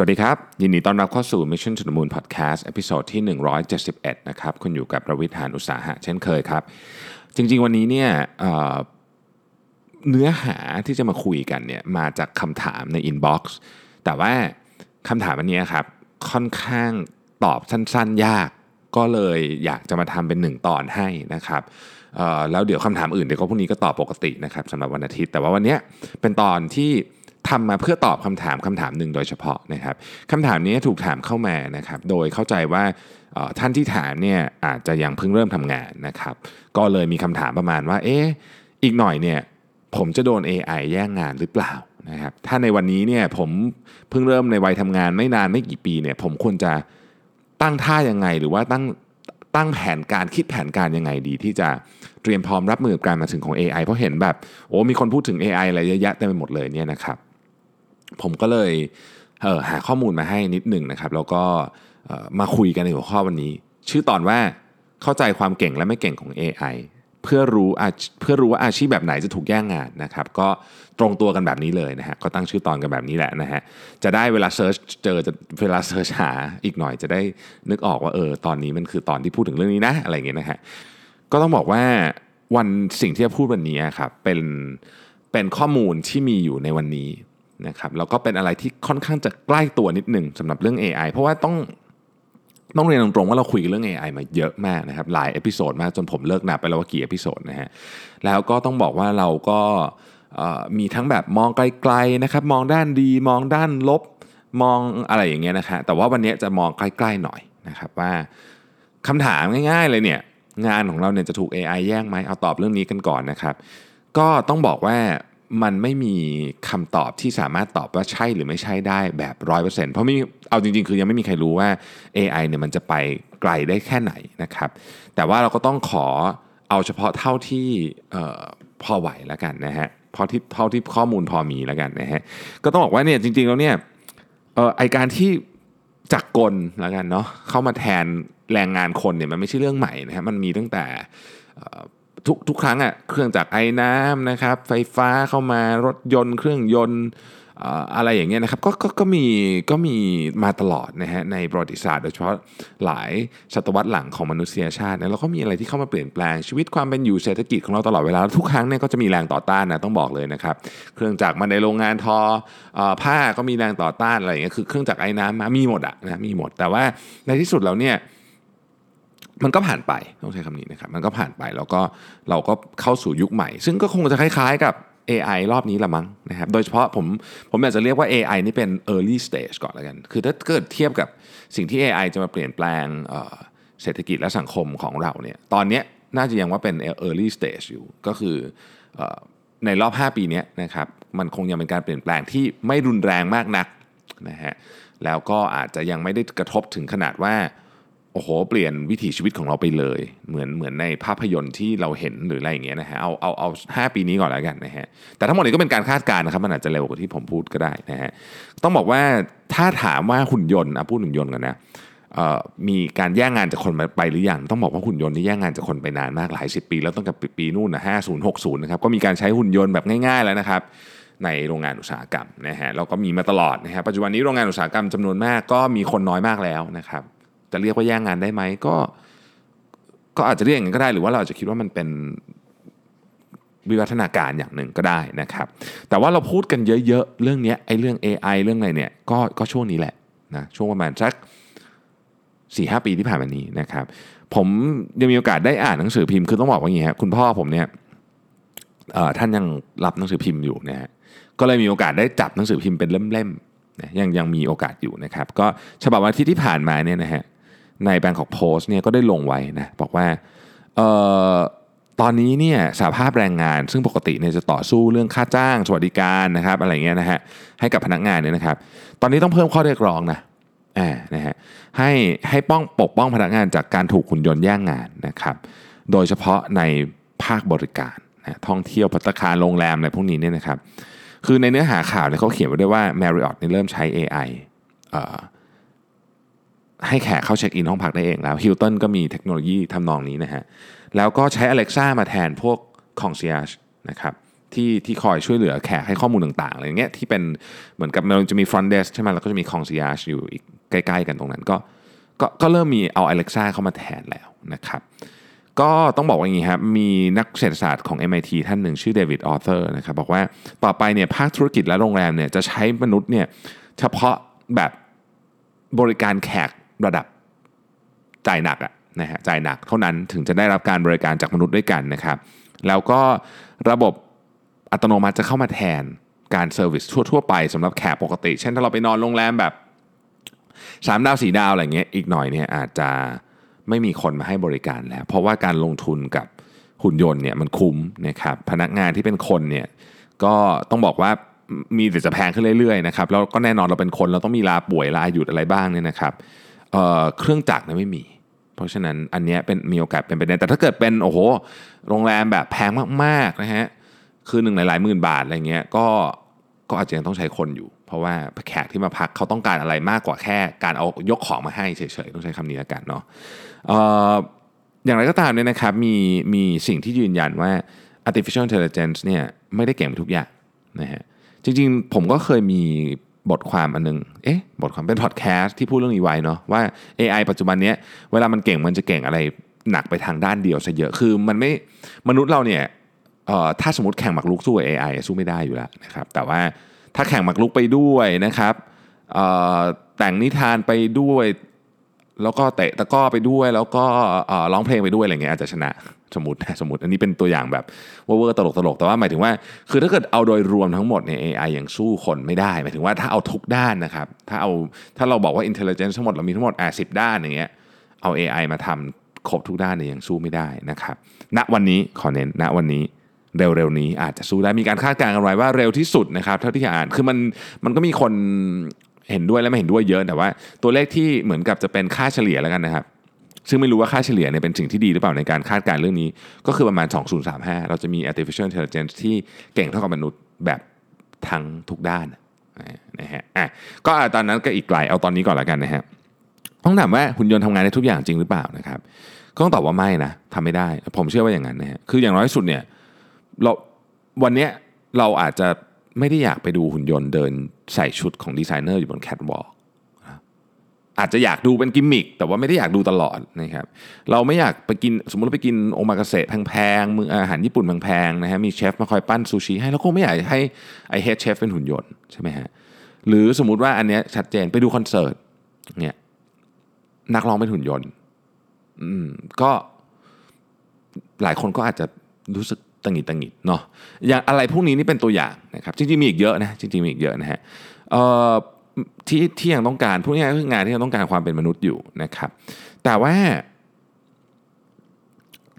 สวัสดีครับยินดีต้อนรับเข้าสู่ Mission to the Moon Podcast ตอนที่171นะครับคุณอยู่กับประวิทย์ หานอุตสาหะเช่นเคยครับจริงๆวันนี้เนี่ยเนื้อหาที่จะมาคุยกันเนี่ยมาจากคำถามใน inbox แต่ว่าคำถามอันนี้ครับค่อนข้างตอบสั้นๆยากก็เลยอยากจะมาทำเป็น1ตอนให้นะครับแล้วเดี๋ยวคำถามอื่นเดี๋ยวก็พรุ่งนี้ก็ตอบปกตินะครับสำหรับวันอาทิตย์แต่ว่าวันนี้เป็นตอนที่ทำมาเพื่อตอบคำถามหนึ่งโดยเฉพาะนะครับคำถามนี้ถูกถามเข้ามานะครับโดยเข้าใจว่าท่านที่ถามเนี่ยอาจจะยังเพิ่งเริ่มทำงานนะครับก็เลยมีคำถามประมาณว่าอีกหน่อยเนี่ยผมจะโดน AI แย่งงานหรือเปล่านะครับถ้าในวันนี้เนี่ยผมเพิ่งเริ่มในวัยทำงานไม่นานไม่กี่ปีเนี่ยผมควรจะตั้งท่ายังไงหรือว่าตั้งแผนการคิดแผนการยังไงดีที่จะเตรียมพร้อมรับมือกับการมาถึงของ AI เพราะเห็นแบบมีคนพูดถึง AI อะไรเยอะแยะเต็มไปหมดเลยเนี่ยนะครับผมก็เลยหาข้อมูลมาให้นิดหนึ่งนะครับแล้วก็มาคุยกันในหัวข้อวันนี้ชื่อตอนว่าเข้าใจความเก่งและไม่เก่งของ AI เพื่อรู้ว่าอาชีพแบบไหนจะถูกแย่งงานนะครับก็ตรงตัวกันแบบนี้เลยนะฮะก็ตั้งชื่อตอนกันแบบนี้แหละนะฮะจะได้เวลาเสิร์ชเวลาเสิร์ชหาอีกหน่อยจะได้นึกออกว่าตอนนี้มันคือตอนที่พูดถึงเรื่องนี้นะอะไรอย่างเงี้ยนะฮะก็ต้องบอกว่าสิ่งที่จะพูดวันนี้ครับเป็นข้อมูลที่มีอยู่ในวันนี้นะครับแล้วก็เป็นอะไรที่ค่อนข้างจะใกล้ตัวนิดหนึ่งสำหรับเรื่อง AI เพราะว่าต้องเรียนตรงๆว่าเราคุยเรื่อง AI มาเยอะมากนะครับหลายเอพิโซดมากจนผมเลิกนับไปแล้วว่ากี่เอพิโซดนะฮะแล้วก็ต้องบอกว่าเราก็มีทั้งแบบมองไกลๆนะครับมองด้านดีมองด้านลบมองอะไรอย่างเงี้ยนะฮะแต่ว่าวันนี้จะมองใกล้ๆหน่อยนะครับว่าคำถามง่ายๆเลยเนี่ยงานของเราเนี่ยจะถูก AI แย่งไหมเอาตอบเรื่องนี้กันก่อนนะครับก็ต้องบอกว่ามันไม่มีคำตอบที่สามารถตอบว่าใช่หรือไม่ใช่ได้แบบ 100% เพราะเอาจริงๆคือยังไม่มีใครรู้ว่า AI เนี่ยมันจะไปไกลได้แค่ไหนนะครับแต่ว่าเราก็ต้องขอเอาเฉพาะเท่าที่พอไหวแล้วกันนะฮะเท่าที่ข้อมูลพอมีแล้วกันนะฮะก็ต้องบอกว่าเนี่ยจริงๆแล้วเนี่ยไอการที่จักรกลแล้วกันเนาะเข้ามาแทนแรงงานคนเนี่ยมันไม่ใช่เรื่องใหม่นะฮะมันมีตั้งแต่ทุกครั้งอ่ะเครื่องจักรไอ้น้ำนะครับไฟฟ้าเข้ามารถยนต์เครื่องยนต์อะไรอย่างเงี้ยนะครับก็มีมาตลอดนะฮะในประวัติศาสตร์โดยเฉพาะหลายศตวรรษหลังของมนุษยชาตินะแล้วก็มีอะไรที่เข้ามาเปลี่ยนแปลงชีวิตความเป็นอยู่เศรษฐกิจของเราตลอดเวลาทุกครั้งเนี่ยก็จะมีแรงต่อต้านนะต้องบอกเลยนะครับเครื่องจักรมาในโรงงานทอผ้าก็มีแรงต่อต้านอะไรอย่างเงี้ยคือเครื่องจักรไอ้น้ำมีหมดอ่ะนะมีหมดแต่ว่าในที่สุดแล้วเนี่ยมันก็ผ่านไปต้องใช้คำนี้นะครับมันก็ผ่านไปแล้วก็เราก็เข้าสู่ยุคใหม่ซึ่งก็คงจะคล้ายๆกับ AI รอบนี้ละมั้งนะครับโดยเฉพาะผมอยากจะเรียกว่า AI นี่เป็น early stage ก่อนละกันคือถ้าเกิดเทียบกับสิ่งที่ AI จะมาเปลี่ยนแปลงเศรษฐกิจและสังคมของเราเนี่ยตอนนี้น่าจะยังว่าเป็น early stage อยู่ก็คือในรอบ5ปีนี้นะครับมันคงยังเป็นการเปลี่ยนแปลงที่ไม่รุนแรงมากนักนะฮะแล้วก็อาจจะยังไม่ได้กระทบถึงขนาดว่าโอ้โหเปลี่ยนวิถีชีวิตของเราไปเลยเหมือนในภาพยนตร์ที่เราเห็นหรืออะไรอย่างเงี้ยนะฮะเอา5ปีนี้ก่อนแล้วกันนะฮะแต่ทั้งหมดนี้ก็เป็นการคาดการณ์นะครับมันอาจจะเร็วกว่าที่ผมพูดก็ได้นะฮะต้องบอกว่าถ้าถามว่าหุ่นยนต์พูดหุ่นยนต์กันนะมีการแย่งงานจากคนไปหรือยังต้องบอกว่าหุ่นยนต์นี่แย่งงานจากคนไปนานมากหลาย10ปีแล้วตั้งแต่ปีนู่นนะ50-60นะครับก็มีการใช้หุ่นยนต์แบบง่ายๆแล้วนะครับในโรงงานอุตสาหกรรมนะฮะแล้วก็มีมาตลอดนะฮะปัจจุบันนี้โรงงานอุตสาหกรรมจำนวนมากก็มีคนน้อยมากแล้วนะครับจะเรียกว่าแย่งงานได้ไหมก็อาจจะเรียกอย่างนั้นก็ได้หรือว่าเราจะคิดว่ามันเป็นวิวัฒนาการอย่างหนึ่งก็ได้นะครับแต่ว่าเราพูดกันเยอะๆเรื่องนี้ไอ้เรื่อง AI เรื่องอะไรเนี่ยก็ช่วงนี้แหละนะช่วงประมาณสัก 4-5 ปีที่ผ่านมานี้นะครับผมยังมีโอกาสได้อ่านหนังสือพิมพ์คือต้องบอกว่าอย่างนี้ครับคุณพ่อผมเนี่ยท่านยังรับหนังสือพิมพ์อยู่นะฮะก็เลยมีโอกาสได้จับหนังสือพิมพ์เป็นเล่มๆยังมีโอกาสอยู่นะครับก็ฉบับวันอาทิตย์ที่ผ่านมาเนี่ยนะฮะในแบงค์ของโพสต์เนี่ยก็ได้ลงไว้นะบอกว่าตอนนี้เนี่ยสหภาพแรงงานซึ่งปกติเนี่ยจะต่อสู้เรื่องค่าจ้างสวัสดิการนะครับอะไรเงี้ยนะฮะให้กับพนักงานเนี่ยนะครับตอนนี้ต้องเพิ่มข้อเรียกร้องนะนะฮะให้ปกป้องพนักงานจากการถูกหุ่นยนต์แย่งงานนะครับโดยเฉพาะในภาคบริการนะท่องเที่ยวภัตตาคารโรงแรมอะไรพวกนี้เนี่ยนะครับคือในเนื้อหาข่าวเนี่ยเขาเขียนไว้ด้วยว่า Marriott เนี่ยเริ่มใช้ AIให้แขกเข้าเช็คอินห้องพักได้เองแล้วฮิลตันก็มีเทคโนโลยีทำนองนี้นะฮะแล้วก็ใช้ Alexa มาแทนพวก concierge นะครับ ที่คอยช่วยเหลือแขกให้ข้อมูลต่างๆอะไรอย่างเงี้ยที่เป็นเหมือนกับเราจะมี front desk ใช่ไหมแล้วก็จะมี concierge อยู่อีกใกล้ๆกันตรงนั้นก็เริ่มมีเอา Alexa เข้ามาแทนแล้วนะครับก็ต้องบอกว่าอย่างนี้ครับมีนักเศรษฐศาสตร์ของ MIT ท่านหนึ่งชื่อเดวิดออเธอร์นะครับบอกว่าต่อไปเนี่ยภาคธุรกิจและโรงแรมเนี่ยจะใช้มนุษย์เนี่ยเฉพาะแบบบริการแขกระดับจ่ายหนักนะฮะจ่ายหนักเท่านั้นถึงจะได้รับการบริการจากมนุษย์ด้วยกันนะครับแล้วก็ระบบอัตโนมัติจะเข้ามาแทนการเซอร์วิสทั่วๆไปสำหรับแขกปกติเช่นถ้าเราไปนอนโรงแรมแบบ3ดาว4ดาวอะไรเงี้ยอีกหน่อยเนี่ยอาจจะไม่มีคนมาให้บริการแล้วเพราะว่าการลงทุนกับหุ่นยนต์เนี่ยมันคุ้มนะครับพนักงานที่เป็นคนเนี่ยก็ต้องบอกว่ามีแต่จะแพงขึ้นเรื่อยๆนะครับแล้วก็แน่นอนเราเป็นคนเราต้องมีลาป่วยลาหยุดอะไรบ้างเนี่ยนะครับเครื่องจักรเนี่ยไม่มีเพราะฉะนั้นอันเนี้ยเป็นมีโอกาสเป็นไปได้แต่ถ้าเกิดเป็นโอ้โหโรงแรมแบบแพงมากๆนะฮะคือหนึ่งหลายหมื่นบาทอะไรเงี้ยก็อาจจะยังต้องใช้คนอยู่เพราะว่าแขกที่มาพักเขาต้องการอะไรมากกว่าแค่การเอายกของมาให้เฉยๆต้องใช้คำนี้ละกันเนาะอย่างไรก็ตามเนี่ยนะครับมีสิ่งที่ยืนยันว่า artificial intelligence เนี่ยไม่ได้เก่งทุกอย่างนะฮะจริงๆผมก็เคยมีบทความอันนึงบทความเป็นพอดแคสต์ที่พูดเรื่องนี้ไว้เนาะว่า AI ปัจจุบันเนี้ยเวลามันเก่งมันจะเก่งอะไรหนักไปทางด้านเดียวซะเยอะคือมันไม่มนุษย์เราเนี่ยถ้าสมมติแข่งหมากรุกสู้ AI สู้ไม่ได้อยู่แล้วนะครับแต่ว่าถ้าแข่งหมากรุกไปด้วยนะครับแต่งนิทานไปด้วยแล้วก็เตะตะกร้อไปด้วยแล้วก็ร้องเพลงไปด้วยอะไรเงี้ยอาจจะชนะสมมติอันนี้เป็นตัวอย่างแบบเวอร์ๆตลกๆแต่ว่าหมายถึงว่าคือถ้าเกิดเอาโดยรวมทั้งหมดเนี่ย AI ยังสู้คนไม่ได้หมายถึงว่าถ้าเอาทุกด้านนะครับถ้าเราบอกว่า intelligence ทั้งหมดเรามีทั้งหมด10ด้านอย่างเงี้ยเอา AI มาทำครบทุกด้านเนี่ยยังสู้ไม่ได้นะครับณวันนี้ขอเน้นณวันนี้เร็วๆนี้อาจจะสู้ได้มีการคาดการณ์กันไว้ว่าเร็วที่สุดนะครับเท่าที่อ่านคือมันก็มีคนเห็นด้วยและไม่เห็นด้วยเยอะแต่ว่าตัวเลขที่เหมือนกับจะเป็นค่าเฉลี่ยแล้วกันนะครับซึ่งไม่รู้ว่าค่าเฉลี่ยเนี่ยเป็นสิ่งที่ดีหรือเปล่าในการคาดการณ์เรื่องนี้ก็คือประมาณ2035เราจะมี artificial intelligence ที่เก่งเท่ากับมนุษย์แบบทั้งทุกด้านนะฮะก็ตอนนั้นก็อีกไกลเอาตอนนี้ก่อนละกันนะฮะต้องถามว่าหุ่นยนต์ทำงานได้ทุกอย่างจริงหรือเปล่านะครับก็ต้องตอบว่าไม่นะทำไม่ได้ผมเชื่อว่าอย่างนั้นนะฮะคืออย่างน้อยสุดเนี่ยเราวันนี้เราอาจจะไม่ได้อยากไปดูหุ่นยนต์เดินใส่ชุดของดีไซเนอร์อยู่บนแคทวอล์กอาจจะอยากดูเป็นกิมมิคแต่ว่าไม่ได้อยากดูตลอดนะครับเราไม่อยากไปกินสมมุติเราไปกินโอมากาเสะแพงๆมื้ออาหารญี่ปุ่นแพงๆนะฮะมีเชฟมาคอยปั้นซูชิให้แล้วก็ไม่อยากให้ไอ้เฮดเชฟเป็นหุ่นยนต์ใช่ไหมฮะหรือสมมุติว่าอันเนี้ยชัดเจนไปดูคอนเสิร์ตเนี่ยนักร้องเป็นหุ่นยนต์ก็หลายคนก็อาจจะรู้สึกตังหิดเนาะอย่างอะไรพวกนี้นี่เป็นตัวอย่างนะครับจริงๆมีอีกเยอะนะฮะที่ยังต้องการพวกนี้คืองานที่ยังต้องการความเป็นมนุษย์อยู่นะครับแต่ว่า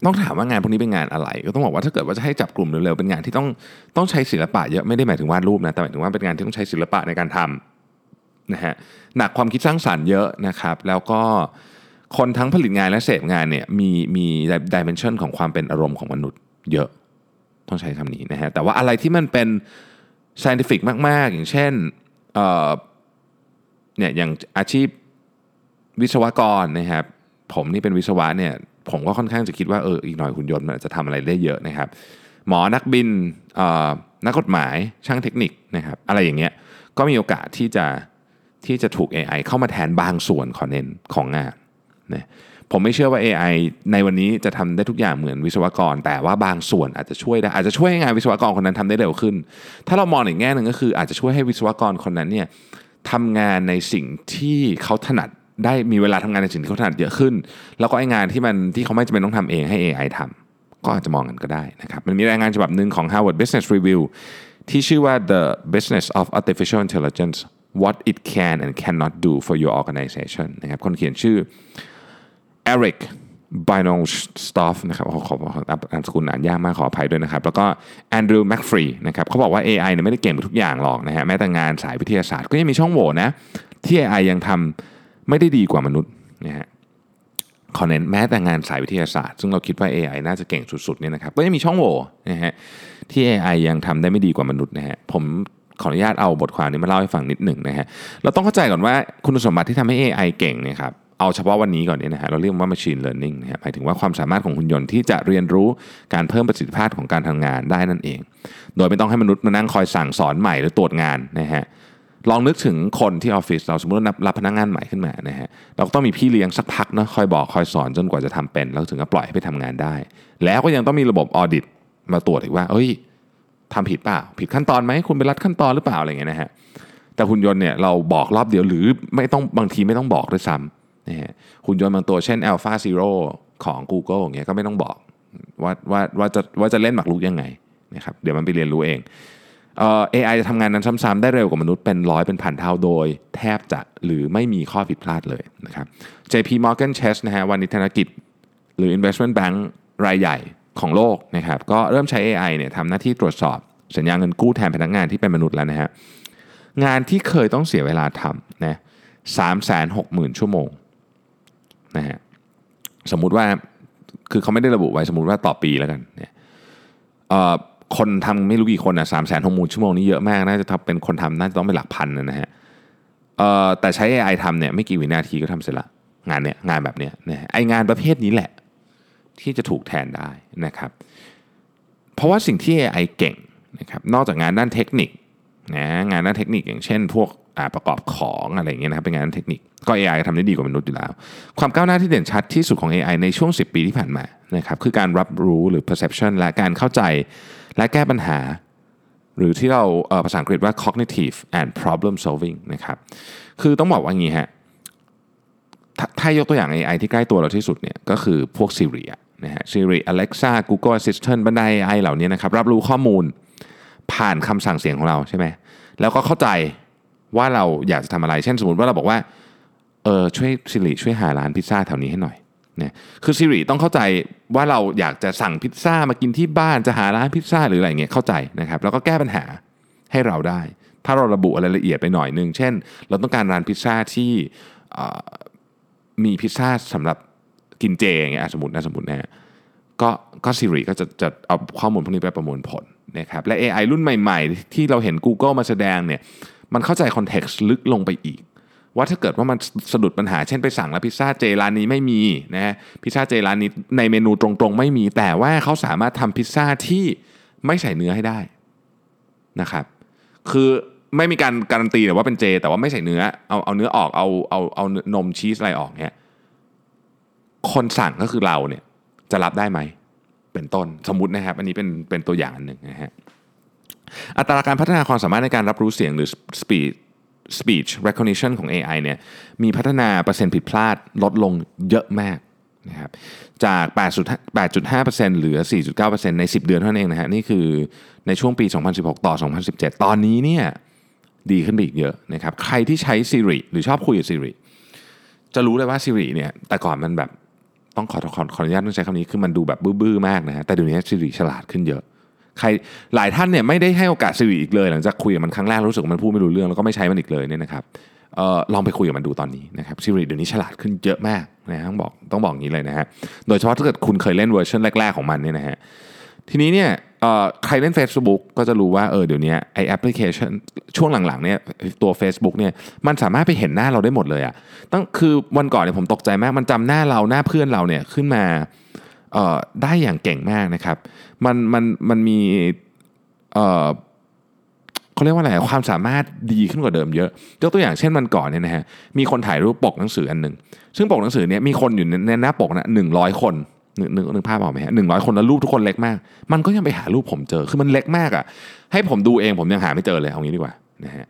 ต้องถามว่างานพวกนี้เป็นงานอะไรก็ต้องบอกว่าถ้าเกิดว่าจะให้จับกลุ่มเร็วๆเป็นงานที่ต้องใช้ศิลปะเยอะไม่ได้หมายถึงวาดรูปนะแต่หมายถึงว่าเป็นงานที่ต้องใช้ศิลปะในการทำนะฮะหนักความคิดสร้างสรรค์เยอะนะครับแล้วก็คนทั้งผลิตงานและเสพงานเนี่ยมีดิเมนชันของความเป็นอารมณ์ของมนุษย์เยอะต้องใช้คำนี้นะฮะแต่ว่าอะไรที่มันเป็น scientific มากๆอย่างเช่นเนี่ยอย่างอาชีพวิศวกรนะครับผมนี่เป็นวิศวะเนี่ยผมก็ค่อนข้างจะคิดว่าอีกหน่อยหุ่นยนต์มันจะทำอะไรได้เยอะนะครับหมอนักบินนักกฎหมายช่างเทคนิคนะครับอะไรอย่างเงี้ยก็มีโอกาสที่จะถูก AI เข้ามาแทนบางส่วนของงานนะผมไม่เชื่อว่า AI ในวันนี้จะทำได้ทุกอย่างเหมือนวิศวกรแต่ว่าบางส่วนอาจจะช่วยได้อาจจะช่วยให้งานวิศวกรคนนั้นทำได้เร็วขึ้นถ้าเรามองอีกแง่นึงก็คืออาจจะช่วยให้วิศวกรคนนั้นเนี่ยทำงานในสิ่งที่เขาถนัดได้มีเวลาทำงานในสิ่งที่เขาถนัดเยอะขึ้นแล้วก็ไอ้งานที่เขาไม่จำเป็นต้องทำเองให้ AI ทำก็อาจจะมองกันก็ได้นะครับมันมีรายงานฉบับนึงของ Harvard Business Review ที่ชื่อว่า The Business of Artificial Intelligence What It Can and Cannot Do for Your Organization นะครับคนเขียนชื่อEric Bynum-Stoff นะครับขอสกุลอ่านยากมากขออภัยด้วยนะครับแล้วก็ Andrew McFree นะครับเขาบอกว่า AI เนี่ยไม่ได้เก่งไปทุกอย่างหรอกนะฮะแม้แต่งานสายวิทยาศาสตร์ก็ยังมีช่องโหว่นะที่ AI ยังทำไม่ได้ดีกว่ามนุษย์นะฮะขอเน้นแม้แต่งานสายวิทยาศาสตร์ซึ่งเราคิดว่า AI น่าจะเก่งสุดๆเนี่ยนะครับก็ยังมีช่องโหว่นะฮะที่ AI ยังทำได้ไม่ดีกว่ามนุษย์นะฮะผมขออนุญาตเอาบทความนี้มาเล่าให้ฟังนิดหนึ่งนะฮะเราต้องเข้าใจก่อนว่าคุณสมบัติที่ทำให้ AI เก่งเนี่ยครับ เอาเฉพาะวันนี้ก่อนเนี่ยนะฮะเราเรียกว่า machine learning นะฮะหมายถึงว่าความสามารถของหุ่นยนต์ที่จะเรียนรู้การเพิ่มประสิทธิภาพของการทำงานได้นั่นเองโดยไม่ต้องให้มนุษย์มานั่งคอยสั่งสอนใหม่หรือตรวจงานนะฮะลองนึกถึงคนที่ออฟฟิศเราสมมติรับพนักงานใหม่ขึ้นมานะฮะเราก็ต้องมีพี่เลี้ยงสักพักเนาะคอยบอกคอยสอนจนกว่าจะทำเป็นแล้วถึงจะปล่อยให้ไปทำงานได้แล้วก็ยังต้องมีระบบออดิตมาตรวจอีกว่าเอ้ยทำผิดเปล่าผิดขั้นตอนไหมคุณไปรัดขั้นตอนหรือเปล่าอะไรอย่างเงี้ยนะฮะแต่หุ่นยนต์เนี่ยเราบอกรอบเดียวหรือไม่ต้องบางทีไม่ต้องบอกด้วยซ้ำนะฮะหุ่นยนต์บางตัวเช่น Alpha Zero ของ Google อย่างเงี้ยก็ไม่ต้องบอกว่าจะเล่นหมากรุกยังไงนะครับเดี๋ยวมันไปเรียนรู้เองAI จะทำงานนั้นซ้ำๆได้เร็วกว่ามนุษย์เป็นร้อยเป็นพันเท่าโดยแทบจะหรือไม่มีข้อผิดพลาดเลยนะครับ JP Morgan Chase นะฮะวานิชธนกิจหรือ Investment Bank รายใหญ่ของโลกนะครับก็เริ่มใช้ AI เนี่ยทำหน้าที่ตรวจสอบสัญญาเงินกู้แทนพนักงานที่เป็นมนุษย์แล้วนะฮะงานที่เคยต้องเสียเวลาทำนะ 360,000 ชั่วโมงนะฮะสมมุติว่าคือเขาไม่ได้ระบุไว้สมมุติว่าต่อปีแล้วกันเนี่ยคนทำไม่รู้กี่คนอ่ะ 360,000 ชั่วโมงนี่เยอะมากน่าจะเป็นคนทำน่าจะต้องเป็นหลักพันนะฮะแต่ใช้ AI ทำเนี่ยไม่กี่วินาทีก็ทำเสร็จละงานเนี่ยงานแบบเนี้ยนะไองานประเภทนี้แหละที่จะถูกแทนได้นะครับเพราะว่าสิ่งที่ AI เก่งนะครับนอกจากงานด้านเทคนิคนะงานด้านเทคนิคอย่างเช่นพวกประกอบของอะไรอย่างเงี้ยนะครับเป็นงานด้านเทคนิคก็ AI ทำได้ดีกว่ามนุษย์อยู่แล้วความก้าวหน้าที่เด่นชัดที่สุดของ AI ในช่วง10ปีที่ผ่านมานะครับคือการรับรู้หรือ perception และการเข้าใจและแก้ปัญหาหรือที่เราภาษาอังกฤษว่า cognitive and problem solving นะครับคือต้องบอกว่างี้ฮะถ้ายกตัวอย่าง AI ที่ใกล้ตัวเราที่สุดเนี่ยก็คือพวก Siri นะฮะ Siri Alexa Google Assistant บรรดา AI เหล่านี้นะครับรับรู้ข้อมูลผ่านคำสั่งเสียงของเราใช่ไหมแล้วก็เข้าใจว่าเราอยากจะทำอะไรเช่นสมมุติว่าเราบอกว่าช่วย Siri ช่วยหาร้านพิซซ่าแถวนี้ให้หน่อยนะคือ Siri ต้องเข้าใจว่าเราอยากจะสั่งพิซซ่ามากินที่บ้านจะหาร้านพิซซ่าหรืออะไรเงี้ยเข้าใจนะครับแล้วก็แก้ปัญหาให้เราได้ถ้าเราระบุอะไรละเอียดไปหน่อยนึงเช่นเราต้องการร้านพิซซ่าที่มีพิซซ่าสำหรับกินเจอย่างเงี้ยสมมตินะก็ Siri ก็จะเอาข้อมูลพวกนี้ไปประมวลผลนะครับและ AI รุ่นใหม่ๆที่เราเห็น Google มาแสดงเนี่ยมันเข้าใจคอนเท็กซ์ลึกลงไปอีกว่าถ้าเกิดว่ามันสะดุดปัญหาเช่นไปสั่งแล้วพิซซ่าเจร้านนี้ไม่มีนะพิซซ่าเจร้านนี้ในเมนูตรงๆไม่มีแต่ว่าเขาสามารถทำพิซซ่าที่ไม่ใส่เนื้อให้ได้นะครับคือไม่มีการการันตีแต่ว่าเป็นเจแต่ว่าไม่ใส่เนื้อเอาเนื้อออกเอานมชีสอะไรออกเนี่ยคนสั่งก็คือเราเนี่ยจะรับได้ไหมเป็นต้นสมมุตินะครับอันนี้เป็นตัวอย่างนึงนะฮะอัตราการพัฒนาความสามารถในการรับรู้เสียงหรือ speech recognition ของ AI เนี่ยมีพัฒนาเปอร์เซ็นต์ผิดพลาดลดลงเยอะมากนะครับจาก 8.5% เหลือ 4.9% ใน10เดือนเท่านั้นเองนะฮะนี่คือในช่วงปี2016ต่อ2017ตอนนี้เนี่ยดีขึ้นไปอีกเยอะนะครับใครที่ใช้ Siri หรือชอบคุยกับ Siri จะรู้เลยว่า Siri เนี่ยแต่ก่อนมันแบบต้องขออนุญาตต้องใช้คำนี้คือมันดูแบบบื้อๆมากนะฮะแต่เดี๋ยวนี้ Siri ฉลาดขึ้นเยอะใครหลายท่านเนี่ยไม่ได้ให้โอกาส Siri อีกเลยหลังจากคุยกับมันครั้งแรกรู้สึกมันพูดไม่รู้เรื่องแล้วก็ไม่ใช้มันอีกเลยเนี่ยนะครับลองไปคุยกับมันดูตอนนี้นะครับ Siri เดี๋ยวนี้ฉลาดขึ้นเยอะมากนะต้องบอกอย่างนี้เลยนะฮะโดยเฉพาะถ้าเกิดคุณเคยเล่นเวอร์ชันแรกๆของมันเนี่ยนะฮะทีนี้เนี่ยใครเล่น Facebook ก็จะรู้ว่าเดี๋ยวนี้ไอ้แอปพลิเคชันช่วงหลังๆเนี่ยตัว Facebook เนี่ยมันสามารถไปเห็นหน้าเราได้หมดเลยอ่ะคือวันก่อนเนี่ยผมตกใจมากมันจำหน้าเราหน้าเพื่อนเราเนี่ยขึ้นมาได้อย่างเก่งมากนะครับมันมีเขาเรียกว่าอะไรความสามารถดีขึ้นกว่าเดิมเยอะยกตัวอย่างเช่นวันก่อนเนี่ยนะฮะมีคนถ่ายรูปปกหนังสืออันนึงซึ่งปกหนังสือเนี้ยมีคนอยู่ในหน้าปกนะ100คนนึกภาพออกไหมฮะ100คนแล้วรูปทุกคนเล็กมากมันก็ยังไปหารูปผมเจอคือมันเล็กมากอ่ะให้ผมดูเองผมยังหาไม่เจอเลยเอางี้ดีกว่านะฮะ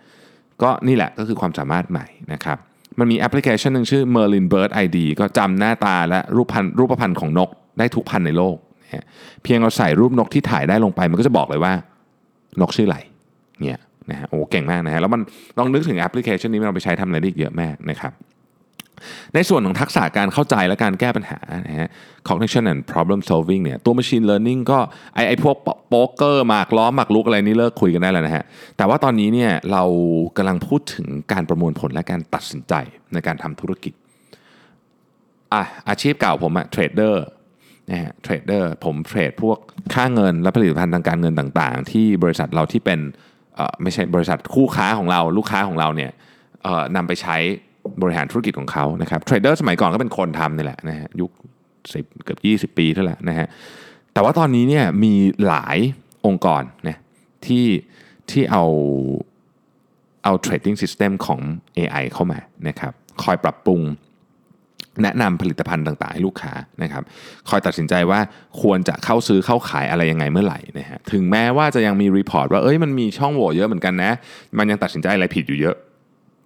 ก็นี่แหละก็คือความสามารถใหม่นะครับมันมีแอปพลิเคชันนึงชื่อ Merlin Bird ID ก็จำหน้าตาและรูปพรรณของนกได้ทุกพันในโลกเพียงเราใส่รูปนกที่ถ่ายได้ลงไปมันก็จะบอกเลยว่านกชื่ออะไรเนี่ยนะฮะโอ้เก่งมากนะฮะแล้วมันลองนึกถึงแอปพลิเคชันนี้เราไปใช้ทำอะไรได้เยอะมากนะครับในส่วนของทักษะการเข้าใจและการแก้ปัญหานะฮะ cognition and problem solving เนี่ยตัว machine learning ก็ไอพวกโป๊กเกอร์หมากล้อมหมากรุกอะไรนี่เลิกคุยกันได้แล้วนะฮะแต่ว่าตอนนี้เนี่ยเรากำลังพูดถึงการประมวลผลและการตัดสินใจในการทำธุรกิจอาชีพเก่าผมอะเทรดเดอร์นะฮะเทรดเดอร์ผมเทรดพวกค่าเงินและผลิตภัณฑ์ทางการเงินต่างๆที่บริษัทเราที่เป็นไม่ใช่บริษัทคู่ค้าของเราลูกค้าของเราเนี่ยนำไปใช้ บริหารธุรกิจของเขานะครับเทรดเดอร์สมัยก่อนก็เป็นคนทำนี่แหละนะฮะยุค10เกือบ20ปีเท่านั้นนะฮะแต่ว่าตอนนี้เนี่ยมีหลายองค์กรนะที่เอา trading system ของ AI เข้ามานะครับคอยปรับปรุงแนะนำผลิตภัณฑ์ต่างๆให้ลูกค้านะครับคอยตัดสินใจว่าควรจะเข้าซื้อเข้าขายอะไรยังไงเมื่อไหร่นะฮะถึงแม้ว่าจะยังมีรีพอร์ตว่าเอ้ยมันมีช่องโหว่เยอะเหมือนกันนะมันยังตัดสินใจอะไรผิดอยู่เยอะ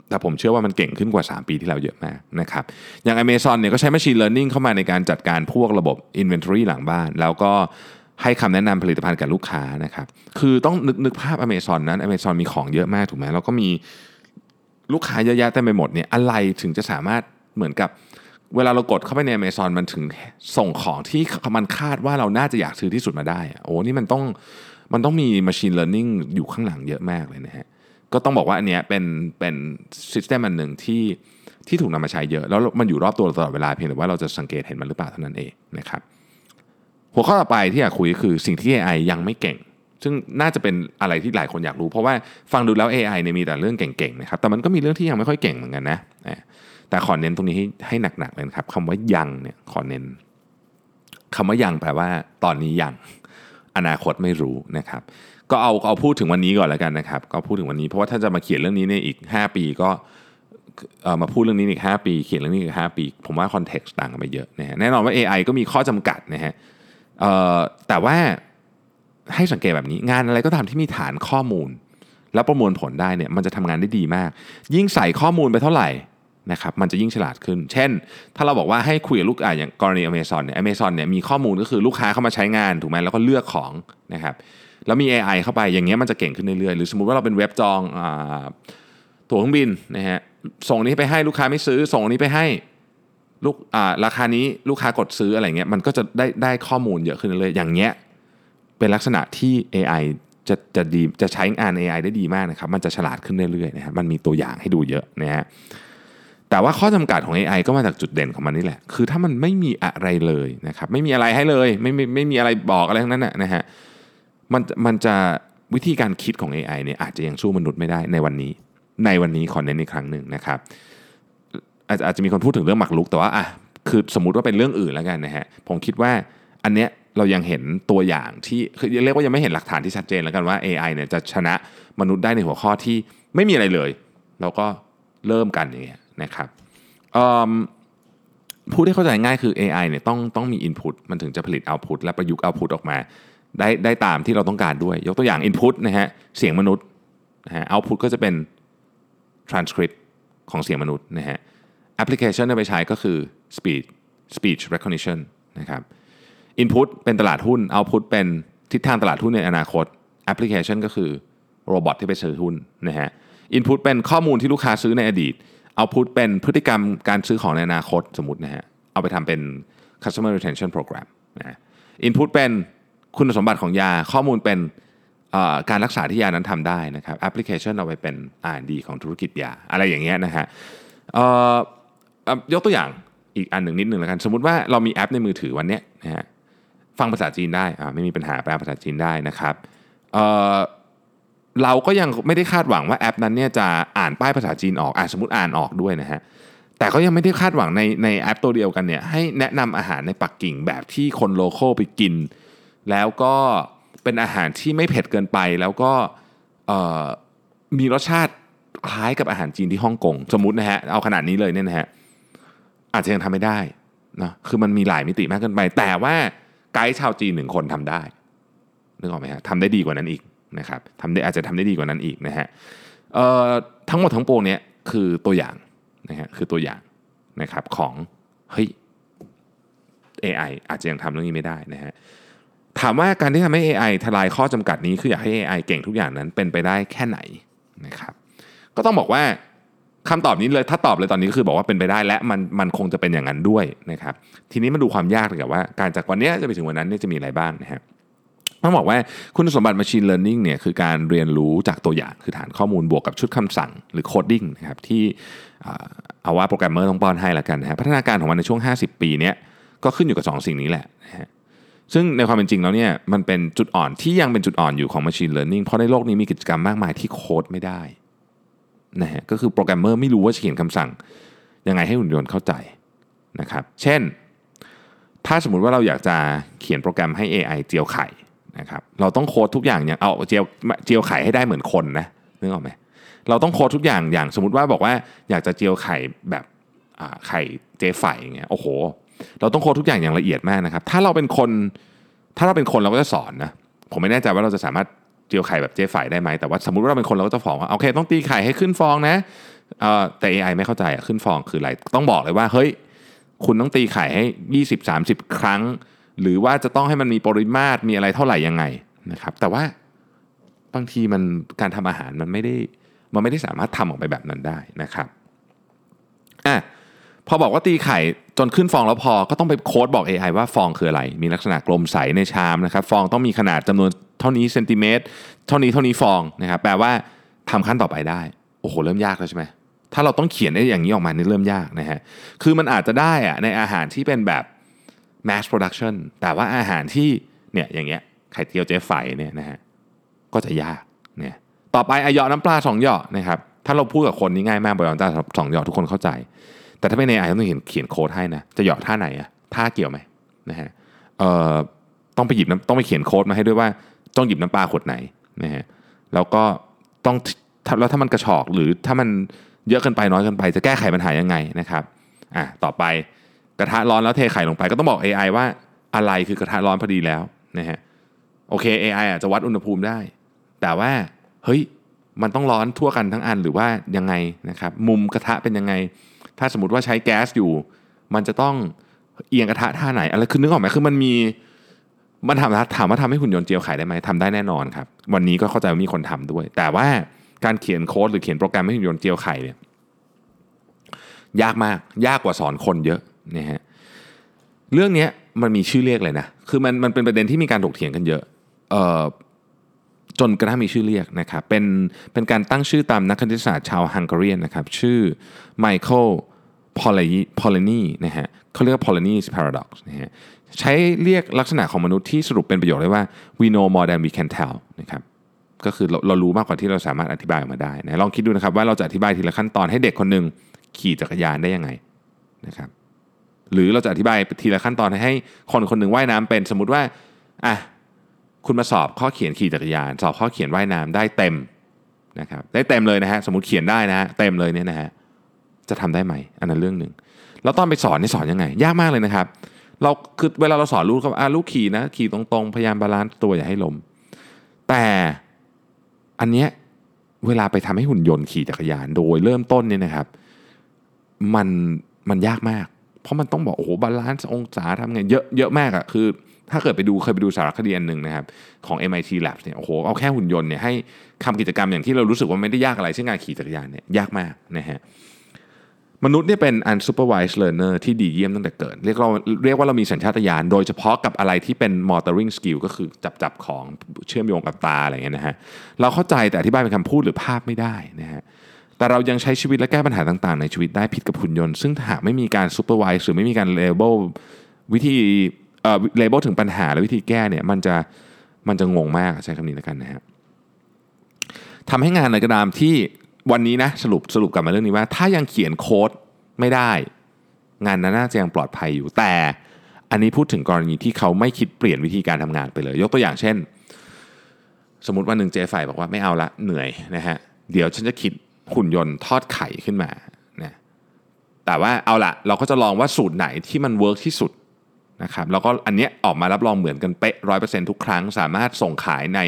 แต่ผมเชื่อว่ามันเก่งขึ้นกว่า3ปีที่แล้วเยอะมากนะครับอย่าง Amazon เนี่ยก็ใช้ Machine Learning เข้ามาในการจัดการพวกระบบ Inventory หลังบ้านแล้วก็ให้คำแนะนำผลิตภัณฑ์กับลูกค้านะครับคือต้องนึกภาพ Amazon นั้น Amazon มีของเยอะมากถูกไหมแล้วก็มีลูกค้าเยอะแยะเต็มไปหมดเนี่ยอะไรถึงจะสามารถเหมือนกับเวลาเรากดเข้าไปใน Amazon มันถึงส่งของที่มันคาดว่าเราน่าจะอยากซื้อที่สุดมาได้โอ้นี่มันต้องมี Machine Learning อยู่ข้างหลังเยอะมากเลยนะฮะก็ต้องบอกว่าอันเนี้ยเป็นซิสเต็มอันหนึ่งที่ถูกนำมาใช้เยอะแล้วมันอยู่รอบตัวตลอดเวลาเพียงแต่ว่าเราจะสังเกตเห็นมันหรือเปล่าเท่านั้นเองนะครับหัวข้อต่อไปที่อยากคุยคือสิ่งที่ AI ยังไม่เก่งซึ่งน่าจะเป็นอะไรที่หลายคนอยากรู้เพราะว่าฟังดูแล้ว AI เนี่ยมีแต่เรื่องเก่งๆนะครับแต่มันก็มีเรื่องที่ยังไม่ค่อยเก่งเหมือนกันนะแต่ขอเน้นตรงนี้ให้หนักๆเลยครับคำว่ายังเนี่ยขอเน้นคำว่ายังแปลว่าตอนนี้ยังอนาคตไม่รู้นะครับก็เอาพูดถึงวันนี้ก่อนแล้วกันนะครับก็พูดถึงวันนี้เพราะว่าถ้าจะมาเขียนเรื่องนี้ในอีก5ปีก็มาพูดเรื่องนี้อีก5ปีเขียนเรื่องนี้อีก5ปีผมว่าคอนเท็กซ์ต่างกันไปเยอะนะฮะแน่นอนว่า AI ก็มีข้อจำกัดนะฮะแต่ว่าให้สังเกตแบบนี้งานอะไรก็ตามที่มีฐานข้อมูลแล้วประมวลผลได้เนี่ยมันจะทำงานได้ดีมากยิ่งใส่ข้อมูลไปเท่าไหร่นะครับมันจะยิ่งฉลาดขึ้นเช่นถ้าเราบอกว่าให้คุยกับลูกค้าอย่างกรณี Amazon เนี่ย Amazon เนี่ยมีข้อมูลก็คือลูกค้าเข้ามาใช้งานถูกมั้ยแล้วก็เลือกของนะครับแล้วมี AI เข้าไปอย่างเงี้ยมันจะเก่งขึ้นเรื่อยๆหรือสมมุติว่าเราเป็นเว็บจองตั๋วเครื่องบินนะฮะส่งนี้ไปให้ลูกค้าไม่ซื้อส่งนี้ไปให้ลูกราคานี้ลูกค้ากดซื้ออะไรเงี้ยมันก็จะได้ข้อมูลเยอะขึ้นเรื่อยๆอย่างเงี้ยเป็นลักษณะที่ AI จะดีจะใช้งาน AI ได้ดีมากนะครับมันจะฉลาดขึ้นเรื่อยๆนะฮะมันมีตัวอย่างให้ดูเยอะนะฮะแต่ว่าข้อจำกัดของ AI ก็มาจากจุดเด่นของมันนี่แหละคือถ้ามันไม่มีอะไรเลยนะครับไม่มีอะไรให้เลยไม่มีอะไรบอกอะไรทั้งนั้นนะฮะมันจะวิธีการคิดของ AI เนี่ยอาจจะยังสู้มนุษย์ไม่ได้ในวันนี้ขอเน้นอีกครั้งหนึ่งนะครับอาจจะมีคนพูดถึงเรื่องหมากรุกแต่ว่าคือสมมุติว่าเป็นเรื่องอื่นแล้วกันนะฮะผมคิดว่าอันเนี้ยเรายังเห็นตัวอย่างที่คือเรียกว่ายังไม่เห็นหลักฐานที่ชัดเจนแล้วกันว่า AI เนี่ยจะชนะมนุษย์ได้ในหัวข้อที่ไม่มีอะไรเลยแล้วก็เริ่มกันอย่างเงี้ยนะครับพูดให้เข้าใจง่ายคือ AI เนี่ยต้องมี input มันถึงจะผลิต output และประยุกต์ output ออกมาได้ตามที่เราต้องการด้วยยกตัวอย่าง input นะฮะเสียงมนุษย์นะฮะ output ก็จะเป็น transcript ของเสียงมนุษย์นะฮะ application ที่ไปใช้ก็คือ speech recognition นะครับ input เป็นตลาดหุ้น output เป็นทิศทางตลาดหุ้นในอนาคต application ก็คือ robot ที่ไปซื้อหุ้นนะฮะ input เป็นข้อมูลที่ลูกค้าซื้อในอดีตoutput เป็นพฤติกรรมการซื้อของในอนาคตสมมุตินะฮะเอาไปทำเป็น customer retention program นะ input เป็นคุณสมบัติของยาข้อมูลเป็นการรักษาที่ยานั้นทำได้นะครับ application เอาไปเป็น R&D ของธุรกิจยาอะไรอย่างเงี้ยนะฮะยกตัวอย่างอีกอันหนึ่งนิดนึงแล้วกันสมมุติว่าเรามีแอปในมือถือวันเนี้ยนะฮะฟังภาษาจีนได้ไม่มีปัญหาแปลภาษาจีนได้นะครับเราก็ยังไม่ได้คาดหวังว่าแอปนั้นเนี่ยจะอ่านป้ายภาษาจีนออกสมมุติอ่านออกด้วยนะฮะแต่ก็ยังไม่ได้คาดหวังในแอปตัวเดียวกันเนี่ยให้แนะนำอาหารในปักกิ่งแบบที่คนโลคอลไปกินแล้วก็เป็นอาหารที่ไม่เผ็ดเกินไปแล้วก็มีรสชาติคล้ายกับอาหารจีนที่ฮ่องกงสมมุตินะฮะเอาขนาดนี้เลยเนี่ยนะฮะอาจจะยังทำไม่ได้นะคือมันมีหลายมิติมากเกินไปแต่ว่าไกด์ชาวจีน1คนทำได้นึกออกไหมฮะทำได้ดีกว่านั้นอีกนะครับอาจจะทำได้ดีกว่านั้นอีกนะฮะทั้งหมดทั้งปวงเนี่ยคือตัวอย่างนะฮะคือตัวอย่างนะครับของเฮ้ย AI อาจจะยังทำเรื่องนี้ไม่ได้นะฮะถามว่าการที่ทำให้ AI ทลายข้อจำกัดนี้คืออยากให้ AI เก่งทุกอย่างนั้นเป็นไปได้แค่ไหนนะครับก็ต้องบอกว่าคำตอบนี้เลยถ้าตอบเลยตอนนี้ก็คือบอกว่าเป็นไปได้และมันคงจะเป็นอย่างนั้นด้วยนะครับทีนี้มาดูความยากเลยกับว่าการจากวันนี้จะไปถึงวันนั้นเนี่ยจะมีอะไรบ้างนะฮะต้องบอกว่าคุณสมบัติ Machine Learning เนี่ยคือการเรียนรู้จากตัวอย่างคือฐานข้อมูลบวกกับชุดคำสั่งหรือ Coding นะครับที่เอาว่าโปรแกรมเมอร์ต้องป้อนให้ละกันนะฮะพัฒนาการของมันในช่วง50ปีเนี้ยก็ขึ้นอยู่กับ2สิ่งนี้แหละนะฮะซึ่งในความเป็นจริงแล้วเนี่ยมันเป็นจุดอ่อนที่ยังเป็นจุดอ่อนอยู่ของ Machine Learning เพราะในโลกนี้มีกิจกรรมมากมายที่โค้ดไม่ได้นะฮะก็คือโปรแกรมเมอร์ไม่รู้ว่าจะเขียนคำสั่ง ยังไงให้หุ่นยนต์เข้าใจนะครับเช่นถ้าสมมุติว่าเราอยากจะเขียนโปรแกรมให้ AI เจียวไข่นะครับเราต้องโค้ดทุกอย่างอย่างเจียวไข่ให้ได้เหมือนคนนะนึกออกไหมเราต้องโค้ดทุกอย่างอย่างสมมุติว่าบอกว่าอยากจะเจียวไข่แบบไข่เจไฝอย่างเงี้ยโอ้โหเราต้องโค้ดทุกอย่างอย่างละเอียดมากนะครับถ้าเราเป็นคนเราก็จะสอนนะผมไม่แน่ใจว่าเราจะสามารถเจียวไข่แบบเจไฝได้ไหมแต่ว่าสมมุติว่าเราเป็นคนเราก็จะฟ้องว่าโอเคต้องตีไข่ให้ขึ้นฟองนะแต่ AI ไม่เข้าใจขึ้นฟองคืออะไรต้องบอกเลยว่าเฮ้ยคุณต้องตีไข่ให้ 20-30 ครั้งหรือว่าจะต้องให้มันมีปริมาตรมีอะไรเท่าไหร่ยังไงนะครับแต่ว่าบางทีมันการทำอาหารมันไม่ได้สามารถทำออกไปแบบนั้นได้นะครับพอบอกว่าตีไข่จนขึ้นฟองแล้วพอก็ต้องไปโค้ดบอก AI ว่าฟองคืออะไรมีลักษณะกลมใสในชามนะครับฟองต้องมีขนาดจำนวนเท่านี้เซนติเมตรเท่านี้ฟองนะครับแปลว่าทำขั้นต่อไปได้โอ้โหเริ่มยากแล้วใช่ไหมถ้าเราต้องเขียนได้อย่างนี้ออกมานี่เริ่มยากนะฮะคือมันอาจจะได้อะในอาหารที่เป็นแบบ mass production แต่ว่าอาหารที่เนี่ยอย่างเงี้ยไข่เจียวเจ๊ไฝเนี่ยนะฮะก็จะยากเนี่ยต่อไปหยอดน้ำปลา2หยอดนะครับถ้าเราพูดกับคนนี่ง่ายมากหยอดน้ำปลา2หยอดทุกคนเข้าใจแต่ถ้าเป็น AI ต้องเขียนโค้ดให้นะจะหยอดท่าไหนอะท่าเกี่ยวไหมนะฮะต้องไปเขียนโค้ดมาให้ด้วยว่าต้องหยิบน้ำปลาขวดไหนนะฮะแล้วก็ต้องแล้วถ้ามันกระชอกหรือถ้ามันเยอะเกินไปน้อยเกินไปจะแก้ไขปัญหายังไงนะครับต่อไปกระทะร้อนแล้วเทไข่ลงไปก็ต้องบอก AI ว่าอะไรคือกระทะร้อนพอดีแล้วนะฮะโอเค AI อาจจะวัดอุณหภูมิได้แต่ว่าเฮ้ยมันต้องร้อนทั่วกันทั้งอันหรือว่ายังไงนะครับมุมกระทะเป็นยังไงถ้าสมมุติว่าใช้แก๊สอยู่มันจะต้องเอียงกระทะท่าไหนอะไรคือนึกออกไหมคือมันถามว่าทำให้หุ่นยนต์เจียวไข่ได้ไหมทำได้แน่นอนครับวันนี้ก็เข้าใจว่ามีคนทำด้วยแต่ว่าการเขียนโค้ดหรือเขียนโปรแกรมให้หุ่นยนต์เจียวไข่เนี่ยยากมากยากกว่าสอนคนเยอะนะฮะเรื่องนี้มันมีชื่อเรียกเลยนะคือมันเป็นประเด็นที่มีการถกเถียงกันเยอะจนกระทั่งมีชื่อเรียกนะครับเป็นการตั้งชื่อตามนักคณิตศาสตร์ชาวฮังการีนะครับชื่อไมเคิลPolanyi นะฮะเขาเรียกว่า Polanyi's Paradox นะฮะใช้เรียกลักษณะของมนุษย์ที่สรุปเป็นประโยคได้ว่า we know more than we can tell นะครับก็คือเรารู้มากกว่าที่เราสามารถอธิบายออกมาได้นะลองคิดดูนะครับว่าเราจะอธิบายทีละขั้นตอนให้เด็กคนนึงขี่จักรยานได้ยังไงนะครับหรือเราจะอธิบายทีละขั้นตอนให้คนคนนึงว่ายน้ำเป็นสมมุติว่าคุณมาสอบข้อเขียนขี่จักรยานสอบข้อเขียนว่ายน้ำได้เต็มนะครับได้เต็มเลยนะฮะสมมุติเขียนได้นะเต็มเลยเนี่ยนะฮะจะทำได้ไหมอันนั้นเรื่องนึงแล้วตอนไปสอนนี่สอนยังไงยากมากเลยนะครับเราคือเวลาเราสอนลูกครับลูกขี่นะขี่ตรงๆพยายามบาลานซ์ตัวอย่าให้ล้มแต่อันเนี้ยเวลาไปทำให้หุ่นยนต์ขี่จักรยานโดยเริ่มต้นเนี่ยนะครับมันยากมากเพราะมันต้องบอกโอ้โหบาลานซ์องศาทำไงเยอะเยอะมากอะคือถ้าเกิดเคยไปดูสารคดีอันนึงนะครับของ MIT Lab เนี่ยโอ้โหเอาแค่หุ่นยนต์เนี่ยให้ทำกิจกรรมอย่างที่เรารู้สึกว่าไม่ได้ยากอะไรเช่นการขี่จักรยานเนี่ยยากมากนะฮะมนุษย์เนี่ยเป็น unsupervised learner ที่ดีเยี่ยมตั้งแต่เกิดเรียกว่าเรามีสัญชาตญาณโดยเฉพาะกับอะไรที่เป็น motoring skill ก็คือจับของเชื่อมโยงกับตาอะไรเงี้ยนะฮะเราเข้าใจแต่อธิบายเป็นคำพูดหรือภาพไม่ได้นะฮะแต่เรายังใช้ชีวิตและแก้ปัญหาต่างๆในชีวิตได้ผิดกับหุ่นยนต์ซึ่งหากไม่มีการ supervise หรือไม่มีการ label วิธีlabel ถึงปัญหาและวิธีแก้เนี่ยมันจะงงมากใช้คำนี้แล้วกันนะฮะทำให้งานอะไรก็ตามที่วันนี้นะสรุปกลับมาเรื่องนี้ว่าถ้ายังเขียนโค้ดไม่ได้งานนั้นน่าจะยังปลอดภัยอยู่แต่อันนี้พูดถึงกรณีที่เขาไม่คิดเปลี่ยนวิธีการทำงานไปเลยยกตัวอย่างเช่นสมมุติว่าหนึ่งเจไฟบอกว่าไม่เอาละเหนื่อยนะฮะเดี๋ยวฉันจะคิดหุ่นยนต์ทอดไข่ขึ้นมานะแต่ว่าเอาละเราก็จะลองว่าสูตรไหนที่มันเวิร์กที่สุดนะครับแล้วก็อันเนี้ยออกมารับรองเหมือนกันเป๊ะ 100% ทุกครั้งสามารถส่งขายใน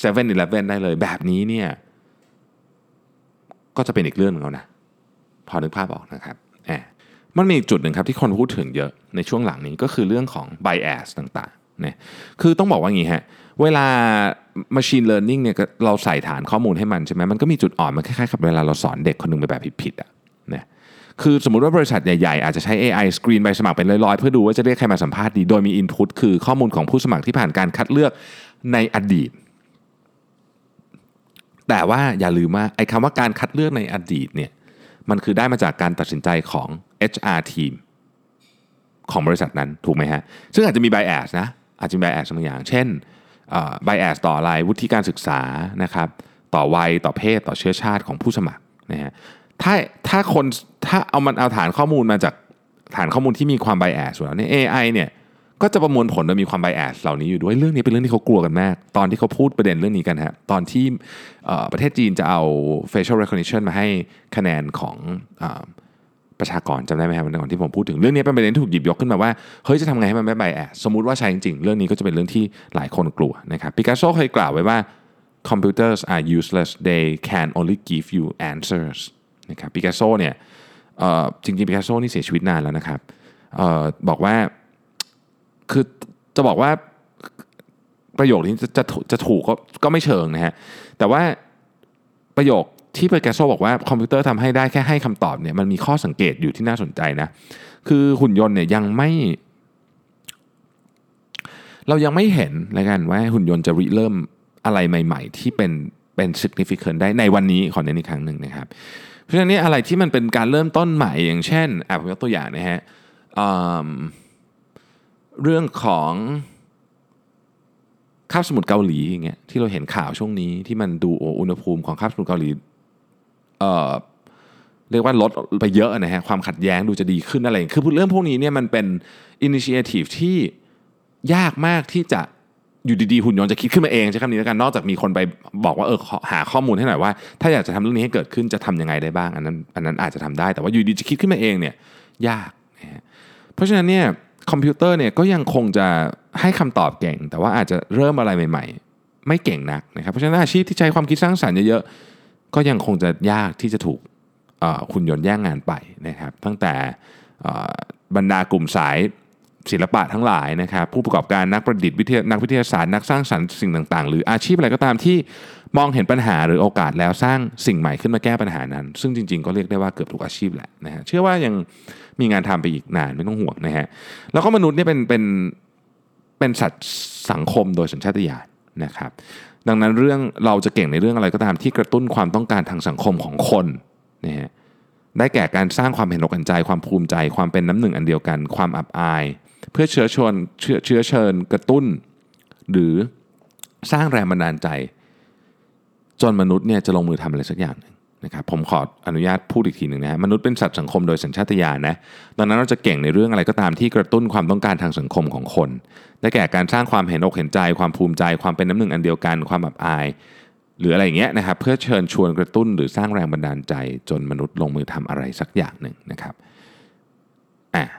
7-Eleven ได้เลยแบบนี้เนี่ยก็จะเป็นอีกเรื่องนึงแล้วนะพอนึกภาพออกนะครับมันมีอีกจุดหนึ่งครับที่คนพูดถึงเยอะในช่วงหลังนี้ก็คือเรื่องของ bias ต่างๆนะคือต้องบอกว่าอย่างนี้ฮะเวลา machine learning เนี่ยเราใส่ฐานข้อมูลให้มันใช่ไหมมันก็มีจุดอ่อนมันคล้ายๆกับเวลาเราสอนเด็กคนนึงไปแบบผิดๆอ่ะนะคือสมมุติว่าบริษัทใหญ่ๆอาจจะใช้ AI สกรีนใบสมัครเป็นร้อยๆเพื่อดูว่าจะเรียกใครมาสัมภาษณ์ดีโดยมี input คือข้อมูลของผู้สมัครที่ผ่านการคัดเลือกในอดีตแต่ว่าอย่าลืมว่าไอ้คำว่าการคัดเลือกในอดีตเนี่ยมันคือได้มาจากการตัดสินใจของ HR team ของบริษัทนั้นถูกไหมฮะซึ่งอาจจะมี bias นะอาจจะมี bias บางอย่างเช่นbias ต่ออะไรวุฒิการศึกษานะครับต่อวัยต่อเพศต่อเชื้อชาติของผู้สมัครนะฮะ ถ้าเอาฐานข้อมูลมาจากฐานข้อมูลที่มีความ bias อยู่แล้วเนี่ย AI เนี่ยก็จะประมวลผลโดยมีความ bias เหล่านี้อยู่ด้วยเรื่องนี้เป็นเรื่องที่เขากลัวกันมากตอนที่เขาพูดประเด็นเรื่องนี้กันฮะตอนที่ประเทศจีนจะเอา facial recognition มาให้คะแนนของประชากรจำได้ไหมครับตอนที่ผมพูดถึงเรื่องนี้เป็นประเด็นที่ถูกหยิบยกขึ้นมาว่าเฮ้ยจะทำไงให้มันไม่ bias สมมุติว่าใช่จริงๆเรื่องนี้ก็จะเป็นเรื่องที่หลายคนกลัวนะครับปิกัสโซเคยกล่าวไว้ว่า computers are useless they can only give you answers นะครับปิกัสโซเนี่ยจริงๆปิกัสโซนี่เสียชีวิตนานแล้วนะครับบอกว่าคือจะบอกว่าประโยคนี้จะถูกก็ไม่เชิงนะฮะแต่ว่าประโยคที่ปิกัสโซบอกว่าคอมพิวเตอร์ทำให้ได้แค่ให้คำตอบเนี่ยมันมีข้อสังเกตอยู่ที่น่าสนใจนะคือหุ่นยนต์เนี่ยเรายังไม่เห็นแล้วกันว่าหุ่นยนต์จะริเริ่มอะไรใหม่ๆที่เป็น significant ได้ในวันนี้ขอเน้นอีกครั้งหนึ่งนะครับเพราะฉะนั้นเนี่ยอะไรที่มันเป็นการเริ่มต้นใหม่อย่างเช่นผมยกตัวอย่างนะฮะเรื่องของคาบสมุทรเกาหลีอย่างเงี้ยที่เราเห็นข่าวช่วงนี้ที่มันดูอุณหภูมิของคาบสมุทรเกาหลีเรียกว่าลดไปเยอะนะฮะความขัดแย้งดูจะดีขึ้นอะไรคือเรื่องพวกนี้เนี่ยมันเป็น initiative ที่ยากมากที่จะอยู่ดีๆหุ่นยนต์จะคิดขึ้นมาเองใช้คำนี้แล้วกันนอกจากมีคนไปบอกว่าหาข้อมูลให้หน่อยว่าถ้าอยากจะทำเรื่องนี้ให้เกิดขึ้นจะทำยังไงได้บ้างอันนั้นอาจจะทำได้แต่ว่าอยู่ดีจะคิดขึ้นมาเองเนี่ยยากนะฮะเพราะฉะนั้นเนี่ยคอมพิวเตอร์เนี่ยก็ยังคงจะให้คำตอบเก่งแต่ว่าอาจจะเริ่มอะไรใหม่ๆไม่เก่งนักนะครับเพราะฉะนั้นอาชีพที่ใช้ความคิดสร้างสรรค์เยอะๆก็ยังคงจะยากที่จะถูกหุ่นยนต์แย่งงานไปนะครับตั้งแต่บรรดากลุ่มสายศิลปะทั้งหลายนะครับผู้ประกอบการนักประดิษฐ์นักวิทยาศาสตร์นักสร้างสรรค์สิ่งต่างๆหรืออาชีพอะไรก็ตามที่มองเห็นปัญหาหรือโอกาสแล้วสร้างสิ่งใหม่ขึ้นมาแก้ปัญหานั้นซึ่งจริงๆก็เรียกได้ว่าเกือบทุกอาชีพแหละนะฮะเชื่อว่ายังมีงานทำไปอีกนานไม่ต้องห่วงนะฮะแล้วก็มนุษย์เนี่ยเป็นสัตว์สังคมโดยสัญชาตญาณนะครับดังนั้นเรื่องเราจะเก่งในเรื่องอะไรก็ตามที่กระตุ้นความต้องการทางสังคมของคนนะฮะได้แก่การสร้างความเห็นอกเห็นใจความภูมิใจความเป็นน้ำหนึ่งอันเดียวกันความอับอายเพื่อเชื้อเชิญกระตุ้นหรือสร้างแรงบันดาลใจจนมนุษย์เนี่ยจะลงมือทำอะไรสักอย่างนึงนะครับผมขออนุญาตพูดอีกทีนึงนะฮะมนุษย์เป็นสัตว์สังคมโดยสัญชาตญาณนะดังนั้นเราจะเก่งในเรื่องอะไรก็ตามที่กระตุ้นความต้องการทางสังคมของคนได้แก่การสร้างความเห็นอกเห็นใจความภูมิใจความเป็นน้ำหนึ่งอันเดียวกันความอับอายหรืออะไรอย่างเงี้ยนะครับเพื่อเชิญชวนกระตุ้นหรือสร้างแรงบันดาลใจจนมนุษย์ลงมือทำอะไรสักอย่างนึงนะครับนะ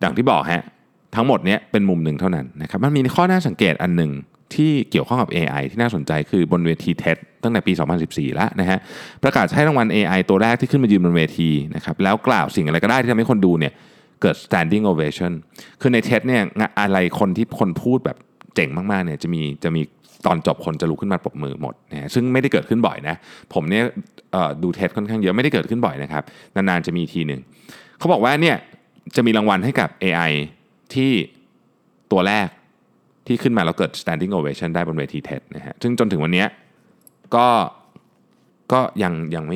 อย่างที่บอกฮะทั้งหมดเนี้ยเป็นมุมหนึ่งเท่านั้นนะครับมันมีข้อน่าสังเกตอันหนึ่งที่เกี่ยวข้องกับ AI ที่น่าสนใจคือบนเวที TED ตั้งแต่ปี 2014 แล้วนะฮะประกาศให้รางวัล AI ตัวแรกที่ขึ้นมายืนบนเวทีนะครับแล้วกล่าวสิ่งอะไรก็ได้ที่ทำให้คนดูเนี่ยเกิด standing ovation คือใน TED เนี่ยอะไรคนที่คนพูดแบบเจ๋งมากๆเนี่ยจะมีตอนจบคนจะลุกขึ้นมาปรบมือหมดนะซึ่งไม่ได้เกิดขึ้นบ่อยนะผมเนี่ยดู TED ค่อนข้างเยอะไม่ได้เกิดขึ้นบ่อยนะครับนานๆจะมีทีนึงเขาบอกว่าเนี่ยจะมีรางวัลให้กับ AI ที่ตัวแรกที่ขึ้นมาแล้วเกิด standing ovation ได้บนเวที TED นะฮะซึ่งจนถึงวันนี้ก็ยังไ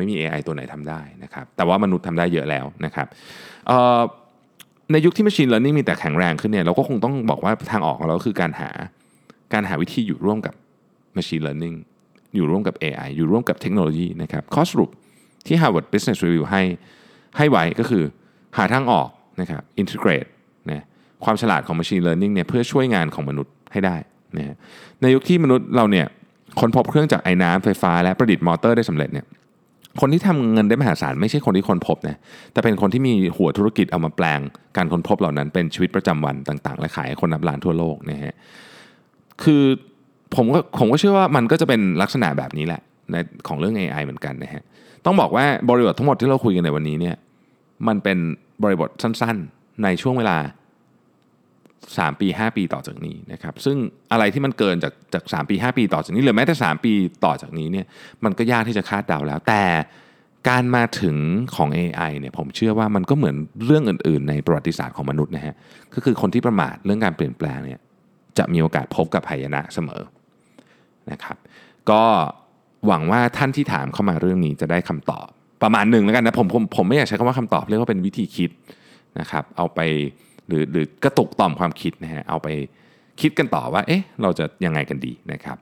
ม่มี AI ตัวไหนทำได้นะครับแต่ว่ามนุษย์ทำได้เยอะแล้วนะครับในยุคที่ machine learning มีแต่แข็งแรงขึ้นเนี่ยเราก็คงต้องบอกว่าทางออกของเราคือการหาวิธีอยู่ร่วมกับ machine learning อยู่ร่วมกับ AI อยู่ร่วมกับเทคโนโลยีนะครับข้อสรุปที่ Harvard Business Review ให้ไว้ก็คือหาทางออกนะครับ integrate นะความฉลาดของ machine learning เนี่ยเพื่อช่วยงานของมนุษย์ให้ได้นะฮะในยุคที่มนุษย์เราเนี่ยค้นพบเครื่องจักรไอน้ำไฟฟ้าและประดิษฐ์มอเตอร์ได้สำเร็จเนี่ยคนที่ทำเงินได้มหาศาลไม่ใช่คนที่ค้นพบนะแต่เป็นคนที่มีหัวธุรกิจเอามาแปลงการค้นพบเหล่านั้นเป็นชีวิตประจำวันต่างๆและขายให้คนนับล้านทั่วโลกนะฮะคือผมก็เชื่อว่ามันก็จะเป็นลักษณะแบบนี้แหละในของเรื่อง AI เหมือนกันนะฮะต้องบอกว่าบริบททั้งหมดที่เราคุยกันในวันนี้เนี่ยมันเป็นบริบทสั้นๆในช่วงเวลา3ปี5ปีต่อจากนี้นะครับซึ่งอะไรที่มันเกินจาก3ปี5ปีต่อจากนี้หรือแม้แต่3ปีต่อจากนี้เนี่ยมันก็ยากที่จะคาดเดาแล้วแต่การมาถึงของ AI เนี่ยผมเชื่อว่ามันก็เหมือนเรื่องอื่นๆในประวัติศาสตร์ของมนุษย์นะฮะก็คือคนที่ประมาทเรื่องการเปลี่ยนแปลงเนี่ยจะมีโอกาสพบกับหายนะเสมอนะครับก็หวังว่าท่านที่ถามเข้ามาเรื่องนี้จะได้คำตอบประมาณหนึ่งแล้วกันนะผมไม่อยากใช้คำว่าคำตอบเรียกว่าเป็นวิธีคิดนะครับเอาไปหรือกระตุกต่อมความคิดนะฮะเอาไปคิดกันต่อว่าเอ๊ะเราจะยังไงกันดีนะครับ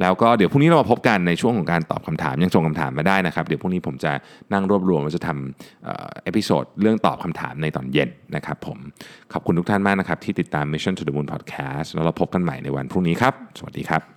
แล้วก็เดี๋ยวพรุ่งนี้เรามาพบกันในช่วงของการตอบคำถามยังส่งคำถามมาได้นะครับเดี๋ยวพรุ่งนี้ผมจะนั่งรวบรวมว่าจะทำเอพิโซดเรื่องตอบคำถามในตอนเย็นนะครับผมขอบคุณทุกท่านมากนะครับที่ติดตาม Mission to the Moon Podcast แล้วเราพบกันใหม่ในวันพรุ่งนี้ครับสวัสดีครับ